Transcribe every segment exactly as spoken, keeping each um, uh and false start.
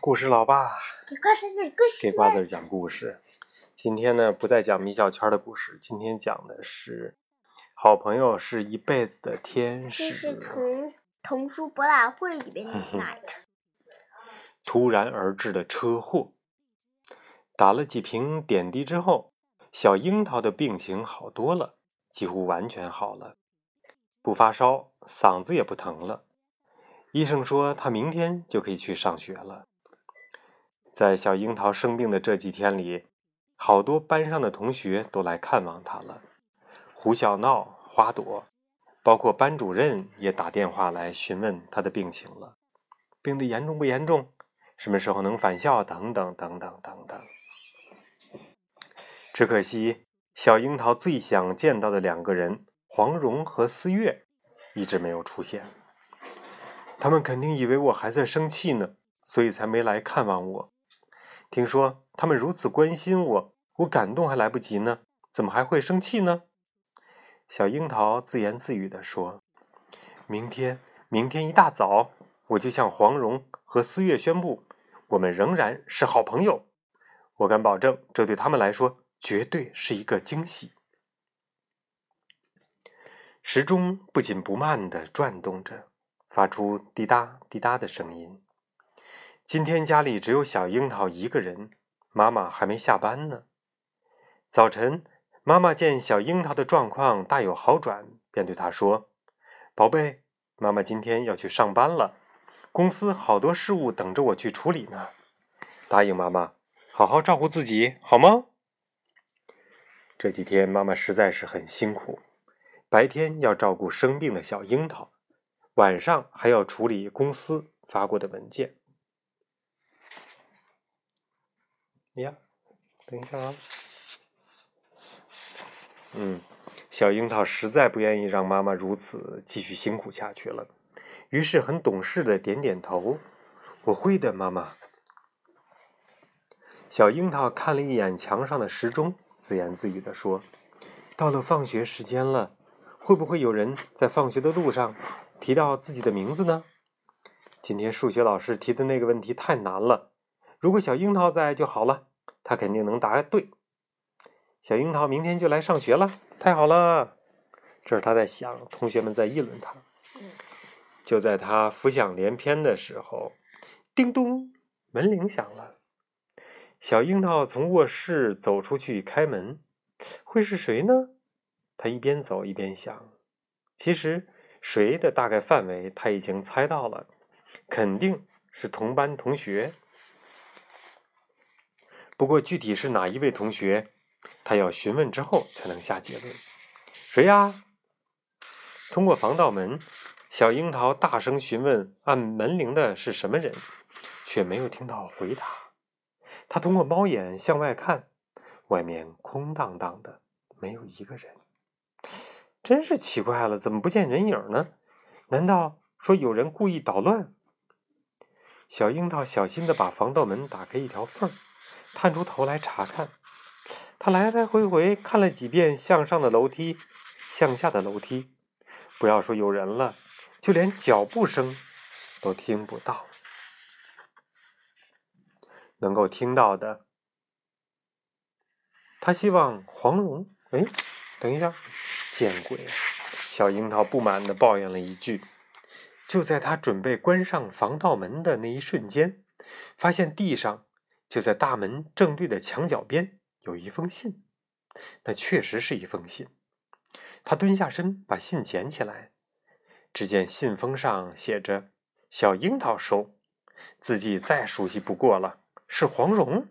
故事老爸给瓜子讲故事，给瓜子讲故事。今天呢，不再讲米小圈的故事，今天讲的是好朋友是一辈子的天使。这是从童书博览会里面来的。突然而至的车祸，打了几瓶点滴之后，小樱桃的病情好多了，几乎完全好了，不发烧，嗓子也不疼了。医生说他明天就可以去上学了。在小樱桃生病的这几天里，好多班上的同学都来看望他了，胡小闹、花朵，包括班主任也打电话来询问他的病情了，病得严重不严重，什么时候能返校等等等等等等。只可惜小樱桃最想见到的两个人黄蓉和思月一直没有出现，他们肯定以为我还在生气呢，所以才没来看望我。听说他们如此关心我，我感动还来不及呢，怎么还会生气呢？小樱桃自言自语地说，明天明天一大早，我就向黄蓉和思月宣布，我们仍然是好朋友。我敢保证，这对他们来说绝对是一个惊喜。时钟不紧不慢地转动着，发出滴答滴答的声音。今天家里只有小樱桃一个人，妈妈还没下班呢。早晨，妈妈见小樱桃的状况大有好转，便对她说，宝贝，妈妈今天要去上班了，公司好多事务等着我去处理呢，答应妈妈好好照顾自己好吗？这几天妈妈实在是很辛苦，白天要照顾生病的小樱桃，晚上还要处理公司发过的文件。呀，等一下啊！嗯，小樱桃实在不愿意让妈妈如此继续辛苦下去了，于是很懂事的点点头，我会的，妈妈。小樱桃看了一眼墙上的时钟，自言自语地说，到了放学时间了，会不会有人在放学的路上提到自己的名字呢？今天数学老师提的那个问题太难了，如果小樱桃在就好了，她肯定能答对。小樱桃明天就来上学了，太好了。这是她在想，同学们在议论她。就在她浮想联翩的时候，叮咚，门铃响了。小樱桃从卧室走出去开门，会是谁呢？她一边走一边想，其实谁的大概范围他已经猜到了，肯定是同班同学。不过具体是哪一位同学，他要询问之后才能下结论。谁呀？通过防盗门，小樱桃大声询问按门铃的是什么人，却没有听到回答。他通过猫眼向外看，外面空荡荡的，没有一个人。真是奇怪了，怎么不见人影呢？难道说有人故意捣乱？小樱桃小心地把防盗门打开一条缝，探出头来查看。她来来回回看了几遍向上的楼梯，向下的楼梯，不要说有人了，就连脚步声都听不到。能够听到的，她希望黄蓉，哎，等一下，见鬼！小樱桃不满地抱怨了一句。就在他准备关上防盗门的那一瞬间，发现地上就在大门正对的墙角边有一封信。那确实是一封信。他蹲下身把信捡起来，只见信封上写着小樱桃收，字迹再熟悉不过了，是黄蓉。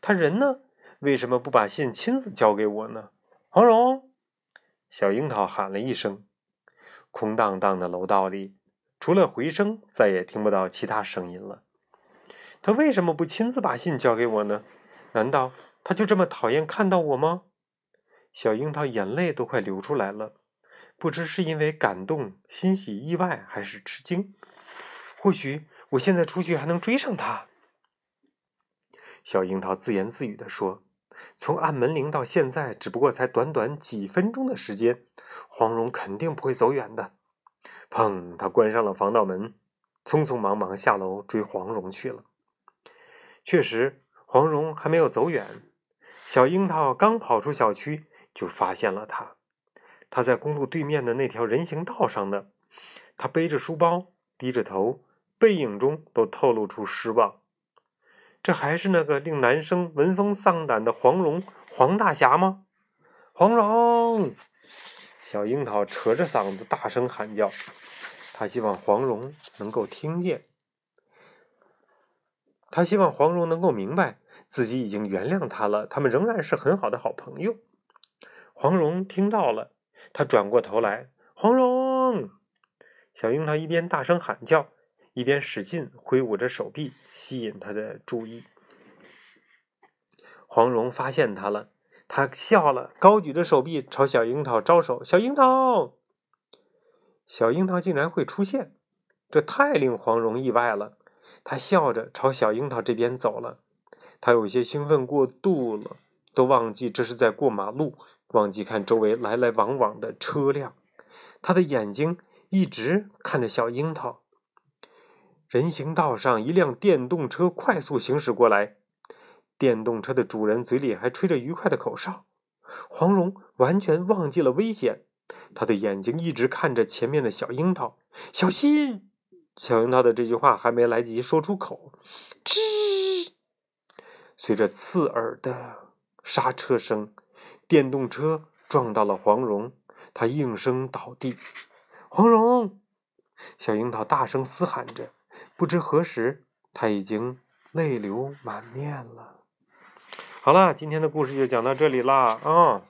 他人呢？为什么不把信亲自交给我呢？黄蓉！小樱桃喊了一声。空荡荡的楼道里，除了回声再也听不到其他声音了。他为什么不亲自把信交给我呢？难道他就这么讨厌看到我吗？小樱桃眼泪都快流出来了，不知是因为感动、欣喜、意外还是吃惊。或许我现在出去还能追上他。小樱桃自言自语地说，从按门铃到现在只不过才短短几分钟的时间，黄蓉肯定不会走远的。砰，他关上了防盗门，匆匆忙忙下楼追黄蓉去了。确实，黄蓉还没有走远，小樱桃刚跑出小区就发现了他。他在公路对面的那条人行道上呢，他背着书包，低着头，背影中都透露出失望。这还是那个令男生闻风丧胆的黄蓉，黄大侠吗？黄蓉！小樱桃扯着嗓子大声喊叫，他希望黄蓉能够听见，他希望黄蓉能够明白自己已经原谅他了，他们仍然是很好的好朋友。黄蓉听到了，他转过头来，黄蓉！小樱桃一边大声喊叫，一边使劲挥舞着手臂，吸引他的注意。黄蓉发现他了，他笑了，高举着手臂朝小樱桃招手，小樱桃！小樱桃竟然会出现，这太令黄蓉意外了。他笑着朝小樱桃这边走了，他有些兴奋过度了，都忘记这是在过马路，忘记看周围来来往往的车辆。他的眼睛一直看着小樱桃。人行道上一辆电动车快速行驶过来，电动车的主人嘴里还吹着愉快的口哨。黄蓉完全忘记了危险，她的眼睛一直看着前面的小樱桃。小心！小樱桃的这句话还没来及说出口，吱！随着刺耳的刹车声，电动车撞到了黄蓉，她应声倒地。黄蓉！小樱桃大声嘶喊着。不知何时，他已经泪流满面了。好了，今天的故事就讲到这里啦，啊、嗯。